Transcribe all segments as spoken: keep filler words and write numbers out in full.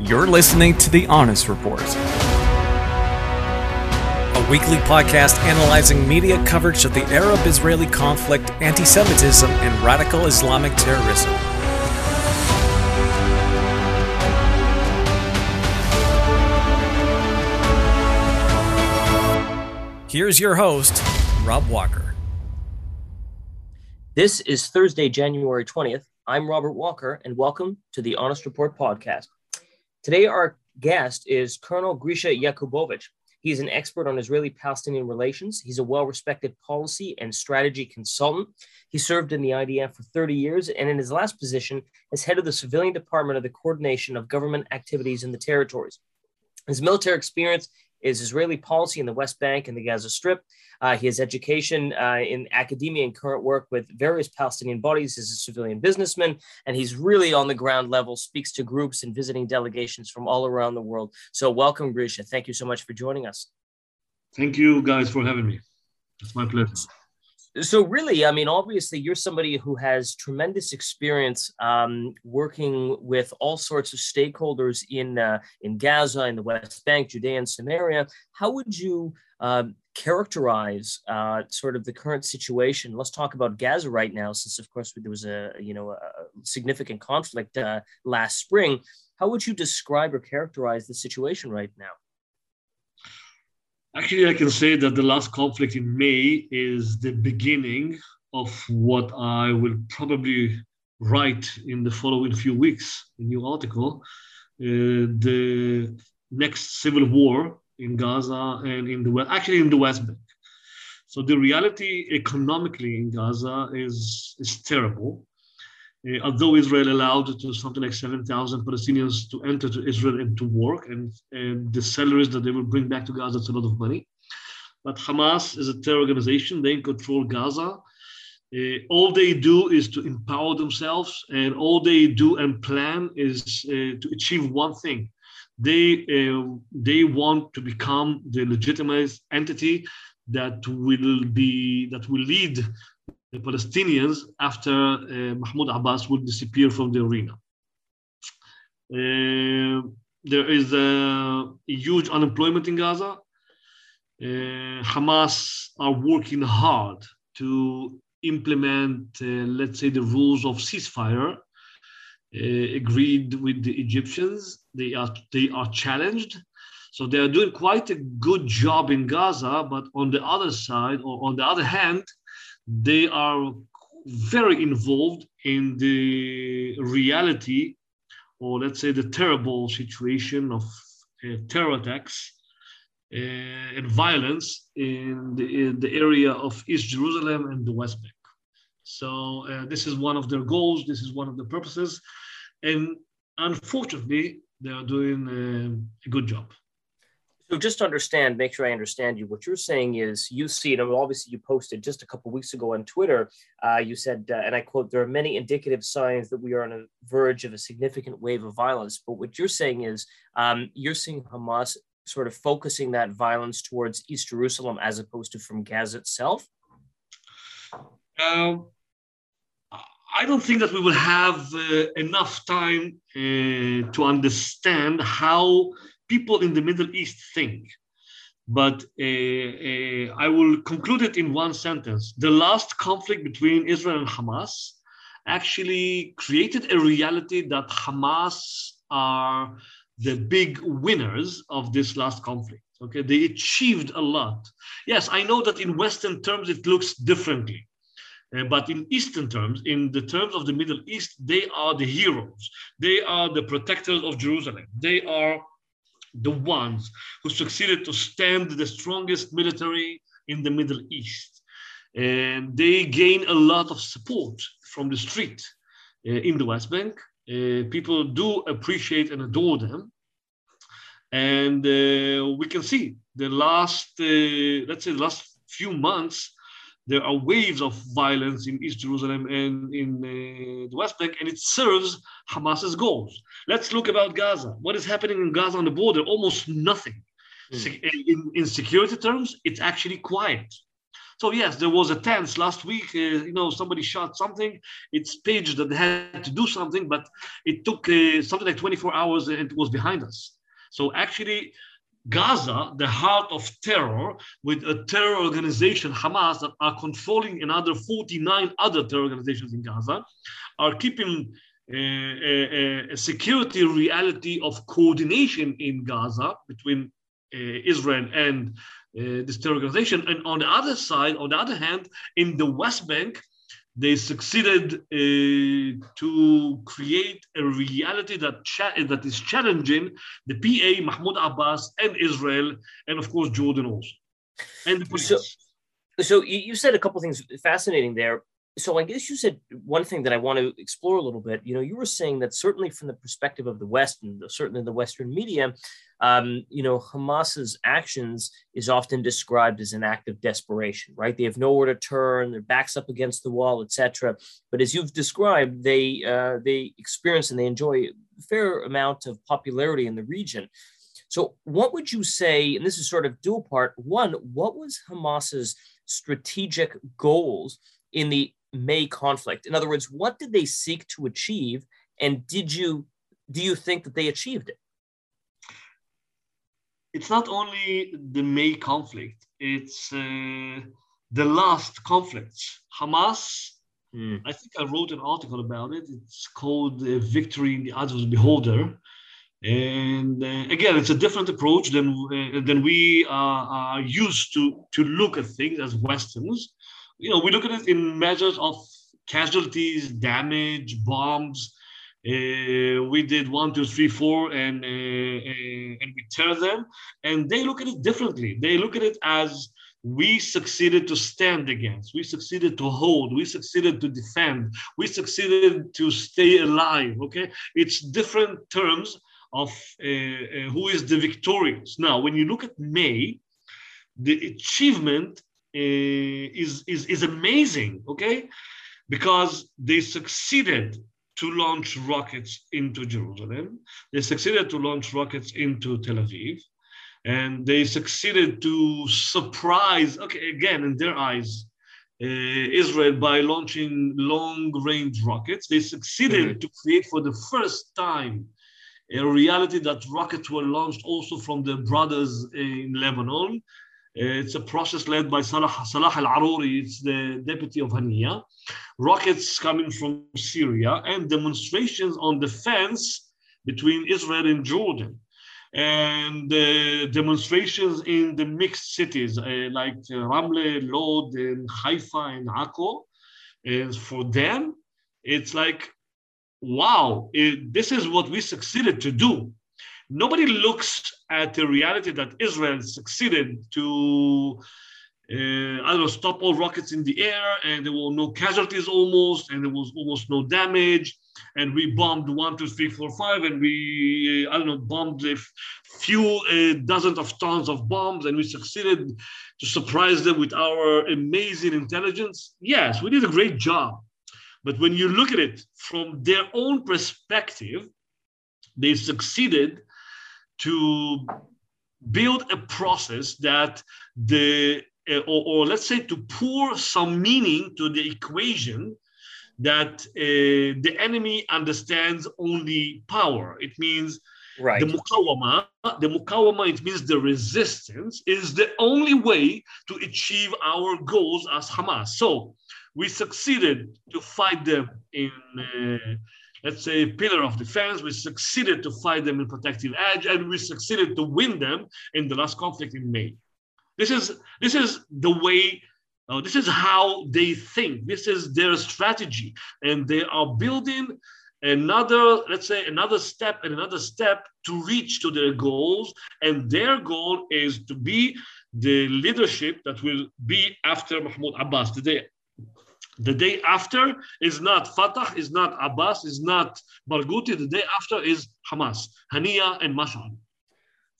You're listening to The Honest Report, a weekly podcast analyzing media coverage of the Arab-Israeli conflict, anti-Semitism, and radical Islamic terrorism. Here's your host, Rob Walker. This is Thursday, January twentieth. I'm Robert Walker, and welcome to the Honest Report podcast. Today, our guest is Colonel Grisha Yakubovich. He's an expert on Israeli-Palestinian relations. He's a well-respected policy and strategy consultant. He served in the I D F for thirty years, and in his last position as head of the civilian department of the coordination of government activities in the territories. His military experience is Israeli policy in the West Bank and the Gaza Strip. Uh, he has education uh, in academia and current work with various Palestinian bodies as a civilian businessman. And he's really on the ground level, speaks to groups and visiting delegations from all around the world. So welcome, Grisha. Thank you so much for joining us. Thank you guys for having me. It's my pleasure. So really, I mean, obviously, you're somebody who has tremendous experience um, working with all sorts of stakeholders in uh, in Gaza, in the West Bank, Judea and Samaria. How would you uh, characterize uh, sort of the current situation? Let's talk about Gaza right now, since, of course, there was a, you know, a significant conflict uh, last spring. How would you describe or characterize the situation right now? Actually, I can say that the last conflict in May is the beginning of what I will probably write in the following few weeks, a new article, uh, the next civil war in Gaza and in the West, actually in the West Bank. So the reality economically in Gaza is, is terrible. Uh, although Israel allowed to something like seven thousand Palestinians to enter to Israel and to work, and, and the salaries that they will bring back to Gaza, it's a lot of money. But Hamas is a terror organization. They control Gaza. Uh, all they do is to empower themselves, and all they do and plan is uh, to achieve one thing. They, uh, they want to become the legitimized entity that will be, that will lead the Palestinians after uh, Mahmoud Abbas will disappear from the arena. Uh, there is a, a huge unemployment in Gaza. Uh, Hamas are working hard to implement, uh, let's say, the rules of ceasefire uh, agreed with the Egyptians. They are, they are challenged. So they are doing quite a good job in Gaza, but on the other side, or on the other hand, they are very involved in the reality, or let's say the terrible situation of uh, terror attacks uh, and violence in the, in the area of East Jerusalem and the West Bank. So uh, this is one of their goals. This is one of the purposes. And unfortunately, they are doing uh, a good job. So just to understand, make sure I understand you, what you're saying is you see, and obviously you posted just a couple of weeks ago on Twitter, uh, you said, uh, and I quote, there are many indicative signs that we are on the verge of a significant wave of violence. But what you're saying is um, you're seeing Hamas sort of focusing that violence towards East Jerusalem as opposed to from Gaza itself? Um, I don't think that we will have uh, enough time uh, to understand how people in the Middle East think, but uh, uh, I will conclude it in one sentence. The last conflict between Israel and Hamas actually created a reality that Hamas are the big winners of this last conflict. Okay, they achieved a lot. Yes, I know that in Western terms, it looks differently. Uh, but in Eastern terms, in the terms of the Middle East, they are the heroes. They are the protectors of Jerusalem. They are the ones who succeeded to stand the strongest military in the Middle East. And they gain a lot of support from the street uh, in the West Bank. Uh, people do appreciate and adore them. And uh, we can see the last, uh, let's say the last few months, there are waves of violence in East Jerusalem and in uh, the West Bank, and it serves Hamas's goals. Let's look about Gaza. What is happening in Gaza on the border? Almost nothing. Mm. Se- in, in security terms, it's actually quiet. So yes, there was a tense last week. Uh, you know, somebody shot something. It's staged that they had to do something, but it took uh, something like twenty-four hours, and it was behind us. So actually, Gaza, the heart of terror, with a terror organization, Hamas, that are controlling another forty-nine other terror organizations in Gaza, are keeping uh, a, a security reality of coordination in Gaza between uh, Israel and uh, this terror organization. And on the other side, on the other hand, in the West Bank, they succeeded uh, to create a reality that, cha that is challenging the P A, Mahmoud Abbas, and Israel, and of course, Jordan also. And so, so you said a couple of things fascinating there. So I guess you said one thing that I want to explore a little bit. You know, you were saying that certainly from the perspective of the West, and certainly the Western media, um, you know, Hamas's actions is often described as an act of desperation, right? They have nowhere to turn, their backs up against the wall, et cetera. But as you've described, they, uh, they experience and they enjoy a fair amount of popularity in the region. So what would you say, and this is sort of dual part, one, what was Hamas's strategic goals in the May conflict? In other words, what did they seek to achieve, and did you do you think that they achieved it? It's not only the May conflict; it's uh, the last conflicts. Hamas. Mm. I think I wrote an article about it. It's called uh, "Victory in the Eyes of the Beholder," and uh, again, it's a different approach than uh, than we uh, are used to to look at things as Westerns. You know, we look at it in measures of casualties, damage, bombs. Uh, we did one, two, three, four, and uh, uh, and we tear them. And they look at it differently. They look at it as we succeeded to stand against, we succeeded to hold, we succeeded to defend, we succeeded to stay alive. Okay, it's different terms of uh, uh, who is the victorious. Now, when you look at May, the achievement Uh, is, is, is amazing, okay? Because they succeeded to launch rockets into Jerusalem. They succeeded to launch rockets into Tel Aviv. And they succeeded to surprise, okay, again, in their eyes, uh, Israel by launching long-range rockets. They succeeded mm-hmm. to create for the first time a reality that rockets were launched also from their brothers in Lebanon. It's a process led by Salah Al-Aruri, it's the deputy of Haniyah. Rockets coming from Syria and demonstrations on the fence between Israel and Jordan. And uh, demonstrations in the mixed cities uh, like uh, Ramle, Lod, and Haifa and Akko. And for them, it's like, wow, it, this is what we succeeded to do. Nobody looks at the reality that Israel succeeded to, uh, I don't know, stop all rockets in the air, and there were no casualties almost, and there was almost no damage, and we bombed one, two, three, four, five, and we, uh, I don't know, bombed a few uh, dozens of tons of bombs, and we succeeded to surprise them with our amazing intelligence. Yes, we did a great job. But when you look at it from their own perspective, they succeeded to build a process that the, uh, or, or let's say to pour some meaning to the equation that uh, the enemy understands only power. It means right. the mukawama, the mukawama, it means the resistance is the only way to achieve our goals as Hamas. So we succeeded to fight them in, uh, let's say, pillar of defense. We succeeded to fight them in protective edge, and we succeeded to win them in the last conflict in May. This is, this is the way, uh, this is how they think. This is their strategy. And they are building another, let's say, another step and another step to reach to their goals. And their goal is to be the leadership that will be after Mahmoud Abbas today. The day after is not Fatah, is not Abbas, is not Barghouti. The day after is Hamas, Haniyah, and Mashal.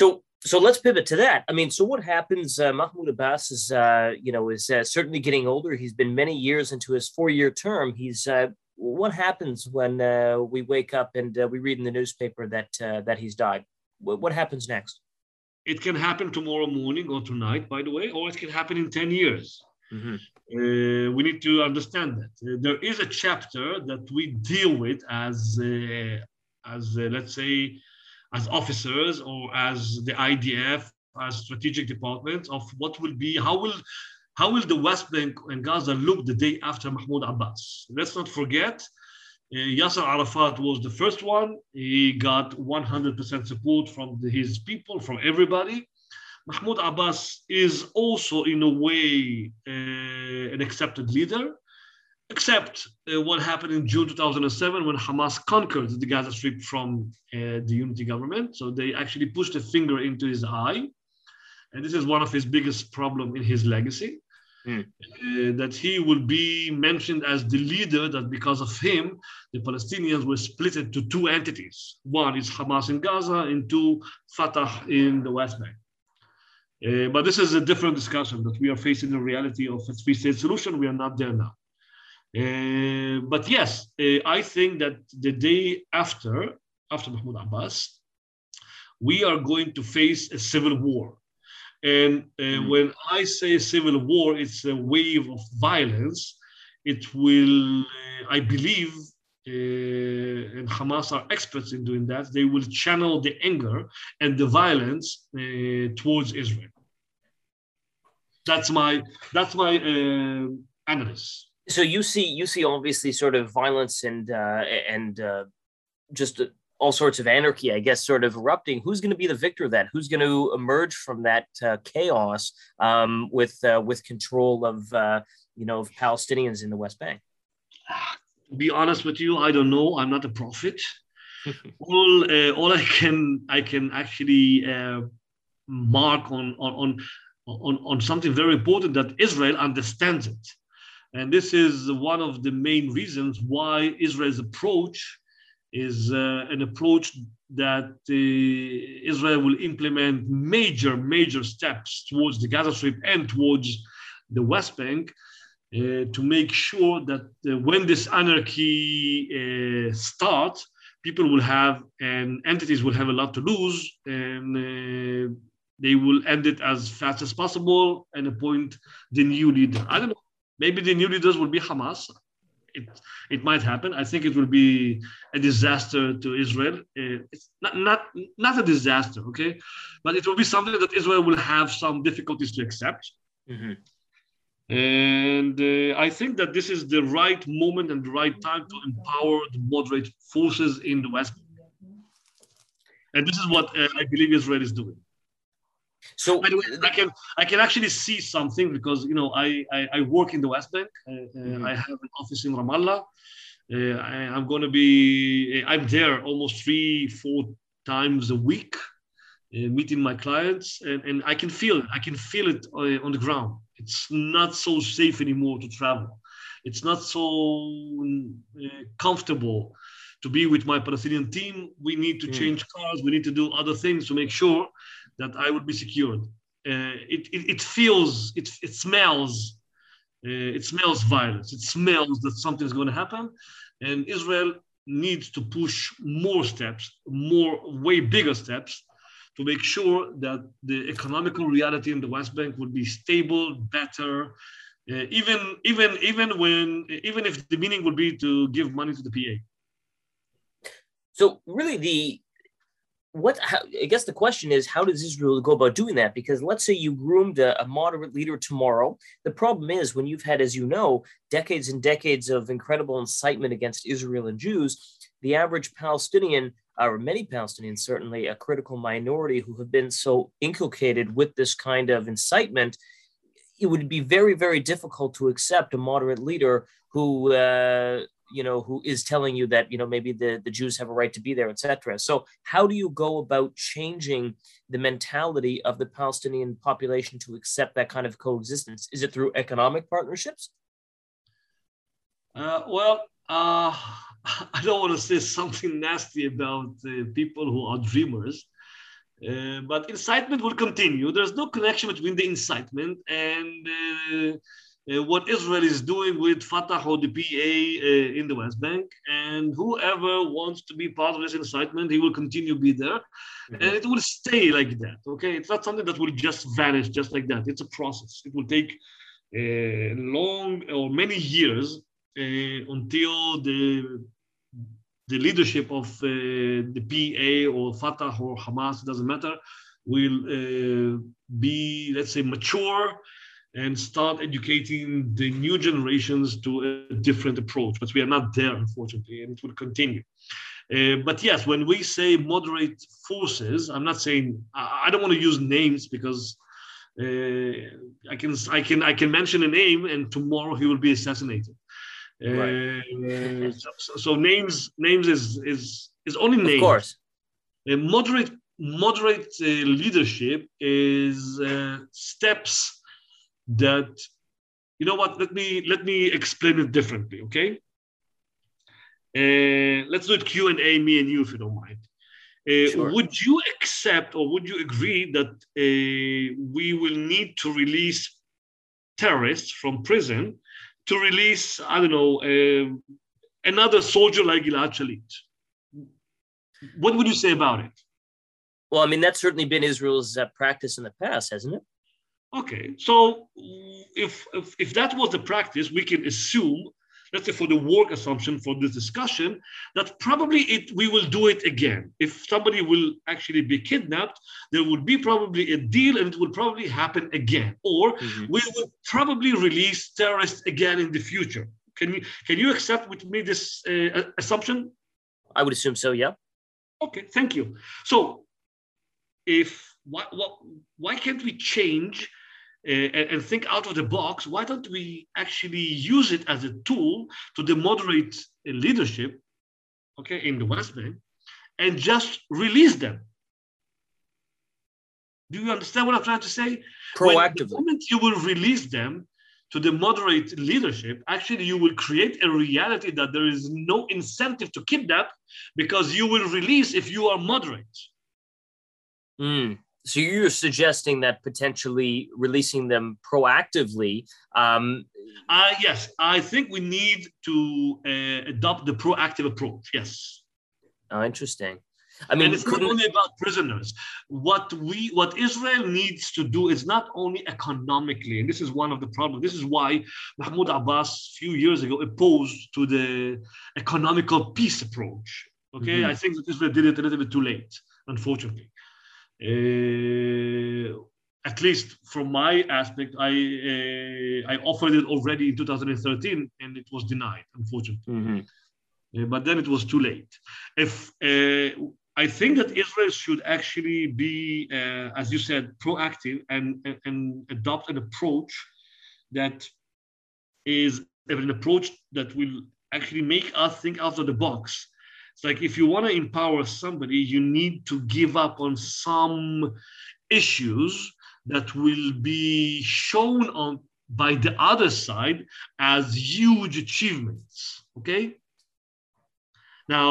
So, so let's pivot to that. I mean, so what happens? Uh, Mahmoud Abbas is, uh, you know, is uh, certainly getting older. He's been many years into his four-year term. He's. Uh, what happens when uh, we wake up and uh, we read in the newspaper that uh, that he's died? W what happens next? It can happen tomorrow morning or tonight, by the way, or it can happen in ten years. Mm-hmm. Uh, we need to understand that. Uh, there is a chapter that we deal with as, uh, as uh, let's say, as officers or as the I D F, as strategic departments of what will be, how will, how will the West Bank and Gaza look the day after Mahmoud Abbas? Let's not forget, uh, Yasser Arafat was the first one. He got one hundred percent support from the, his people, from everybody. Mahmoud Abbas is also, in a way, uh, an accepted leader, except uh, what happened in June two thousand seven when Hamas conquered the Gaza Strip from uh, the unity government. So they actually pushed a finger into his eye. And this is one of his biggest problems in his legacy, mm. uh, that he will be mentioned as the leader, that because of him, the Palestinians were split into two entities. One is Hamas in Gaza, and two, Fatah in the West Bank. Uh, but this is a different discussion, that we are facing the reality of a three-state solution. We are not there now. Uh, but yes, uh, I think that the day after, after Mahmoud Abbas, we are going to face a civil war. And uh, mm-hmm. when I say civil war, it's a wave of violence. It will, uh, I believe, Uh, and Hamas are experts in doing that, they will channel the anger and the violence uh, towards Israel. That's my that's my uh, analysis. So you see you see obviously sort of violence and uh, and uh, just all sorts of anarchy, I guess, sort of erupting. Who's going to be the victor of that? Who's going to emerge from that uh, chaos um, with uh, with control of uh, you know of Palestinians in the West Bank? Be honest with you, I don't know. I'm not a prophet. all, uh, all I can, I can actually uh, mark on, on on on something very important, that Israel understands it, and this is one of the main reasons why Israel's approach is uh, an approach that uh, Israel will implement major, major steps towards the Gaza Strip and towards the West Bank. Uh, to make sure that uh, when this anarchy uh, starts, people will have, and entities will have a lot to lose, and uh, they will end it as fast as possible and appoint the new leader. I don't know, maybe the new leaders will be Hamas. It, it might happen. I think it will be a disaster to Israel. Uh, it's not, not, not a disaster, okay? But it will be something that Israel will have some difficulties to accept. Mm-hmm. And uh, I think that this is the right moment and the right time to empower the moderate forces in the West. And this is what uh, I believe Israel is doing. So, by the way, I can I can actually see something, because you know I I, I work in the West Bank. Uh, mm-hmm. I have an office in Ramallah. Uh, I, I'm going to be I'm there almost three four times a week, uh, meeting my clients, and, and I can feel it. I can feel it uh, on the ground. It's not so safe anymore to travel. It's not so uh, comfortable to be with my Palestinian team. We need to mm. change cars. We need to do other things to make sure that I will be secured. Uh, it, it, it feels, it, it smells, uh, it smells violence. It smells that something's going to happen. And Israel needs to push more steps, more, way bigger steps, to make sure that the economical reality in the West Bank would be stable, better, uh, even even even when even if the meaning would be to give money to the P A. So really, the what how, I guess the question is, how does Israel go about doing that? Because let's say you groomed a, a moderate leader tomorrow. The problem is, when you've had, as you know, decades and decades of incredible incitement against Israel and Jews, the average Palestinian, or many Palestinians, certainly a critical minority who have been so inculcated with this kind of incitement, it would be very, very difficult to accept a moderate leader who, uh, you know, who is telling you that, you know, maybe the, the Jews have a right to be there, et cetera. So how do you go about changing the mentality of the Palestinian population to accept that kind of coexistence? Is it through economic partnerships? Uh, well, uh... I don't want to say something nasty about uh, people who are dreamers, uh, but incitement will continue. There's no connection between the incitement and uh, uh, what Israel is doing with Fatah or the P A uh, in the West Bank. And whoever wants to be part of this incitement, he will continue to be there. Mm-hmm. And it will stay like that, okay? It's not something that will just vanish just like that. It's a process. It will take uh, long or many years uh, until the the leadership of uh, the P A or Fatah or Hamas, doesn't matter, will uh, be, let's say, mature and start educating the new generations to a different approach. But we are not there, unfortunately, and it will continue. Uh, but yes, when we say moderate forces, I'm not saying, I don't want to use names because uh, I can I can I can mention a name and tomorrow he will be assassinated. Right. Uh, so, so names names is is is only names. Of course, uh, moderate moderate uh, leadership is uh, steps that, you know what? Let me let me explain it differently. Okay. Uh, let's do it Q and A, me and you, if you don't mind. Uh, sure. Would you accept or would you agree that uh, we will need to release terrorists from prison to release, I don't know, uh, another soldier like Gilad Shalit? What would you say about it? Well, I mean, that's certainly been Israel's uh, practice in the past, hasn't it? Okay, so if, if if that was the practice, we can assume, let's say for the work assumption for this discussion, that probably it we will do it again. If somebody will actually be kidnapped, there would be probably a deal and it would probably happen again. Or mm-hmm. we will probably release terrorists again in the future. Can you, can you accept with me this uh, assumption? I would assume so, yeah. Okay, thank you. So if why, why can't we change And, and think out of the box? Why don't we actually use it as a tool to demoderate leadership, okay, in the West Bank, and just release them? Do you understand what I'm trying to say? Proactively. When, the moment you will release them to demoderate leadership, actually you will create a reality that there is no incentive to kidnap because you will release if you are moderate. Mm. So you're suggesting that potentially releasing them proactively. Um, uh, yes, I think we need to uh, adopt the proactive approach. Yes. Oh, interesting. I mean, and it's not only about prisoners. What we, what Israel needs to do is not only economically, and this is one of the problems. This is why Mahmoud Abbas a few years ago opposed to the economical peace approach. Okay, mm-hmm. I think that Israel did it a little bit too late, unfortunately. Uh, at least from my aspect, I uh, I offered it already in two thousand thirteen, and it was denied, unfortunately. Mm-hmm. Uh, but then it was too late. If uh, I think that Israel should actually be, uh, as you said, proactive and, and, and adopt an approach that is an approach that will actually make us think out of the box. It's like, if you want to empower somebody, you need to give up on some issues that will be shown on by the other side as huge achievements, okay? Now,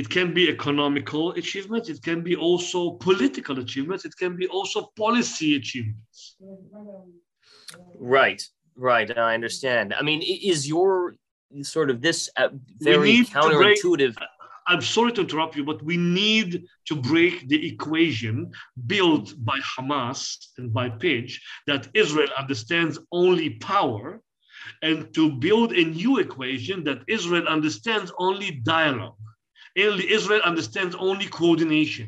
it can be economical achievements. It can be also political achievements. It can be also policy achievements. Right, right. I understand. I mean, is your... sort of this uh, very counterintuitive. Break, I'm sorry to interrupt you, but we need to break the equation built by Hamas and by P A that Israel understands only power, and to build a new equation that Israel understands only dialogue. Israel understands only coordination.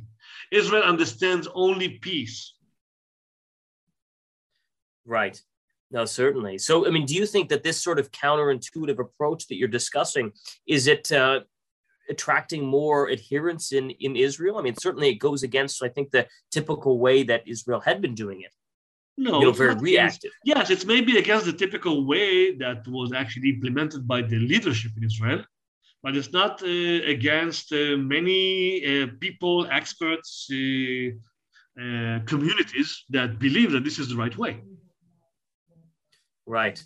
Israel understands only peace. Right. No, certainly. So, I mean, do you think that this sort of counterintuitive approach that you're discussing, is it uh, attracting more adherents in, in Israel? I mean, certainly it goes against, I think, the typical way that Israel had been doing it. No, you know, very reactive. Yes, it's maybe against the typical way that was actually implemented by the leadership in Israel, but it's not uh, against uh, many uh, people, experts, uh, uh, communities that believe that this is the right way. Right.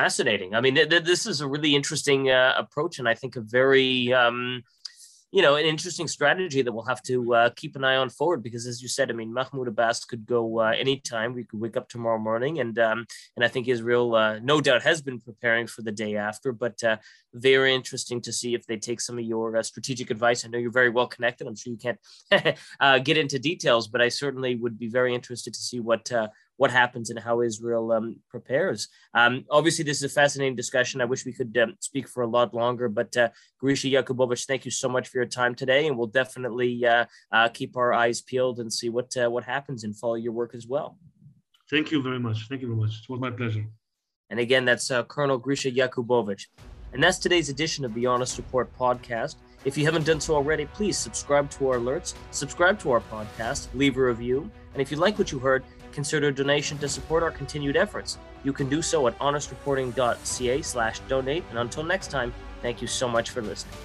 Fascinating. I mean, th th this is a really interesting uh, approach, and I think a very, um, you know, an interesting strategy that we'll have to uh, keep an eye on forward, because as you said, I mean, Mahmoud Abbas could go uh, anytime. We could wake up tomorrow morning, and um, and I think Israel uh, no doubt has been preparing for the day after, but uh, very interesting to see if they take some of your uh, strategic advice. I know you're very well connected. I'm sure you can't uh, get into details, but I certainly would be very interested to see what uh, what happens and how Israel um, prepares. Um, obviously, this is a fascinating discussion. I wish we could um, speak for a lot longer, but uh, Grisha Yakubovich, thank you so much for your time today, and we'll definitely uh, uh, keep our eyes peeled and see what uh, what happens and follow your work as well. Thank you very much. Thank you very much. It was my pleasure. And again, that's uh, Colonel Grisha Yakubovich. And that's today's edition of the Honest Report podcast. If you haven't done so already, please subscribe to our alerts, subscribe to our podcast, leave a review. And if you like what you heard, consider a donation to support our continued efforts. You can do so at honest reporting dot c a slash donate. And until next time, thank you so much for listening.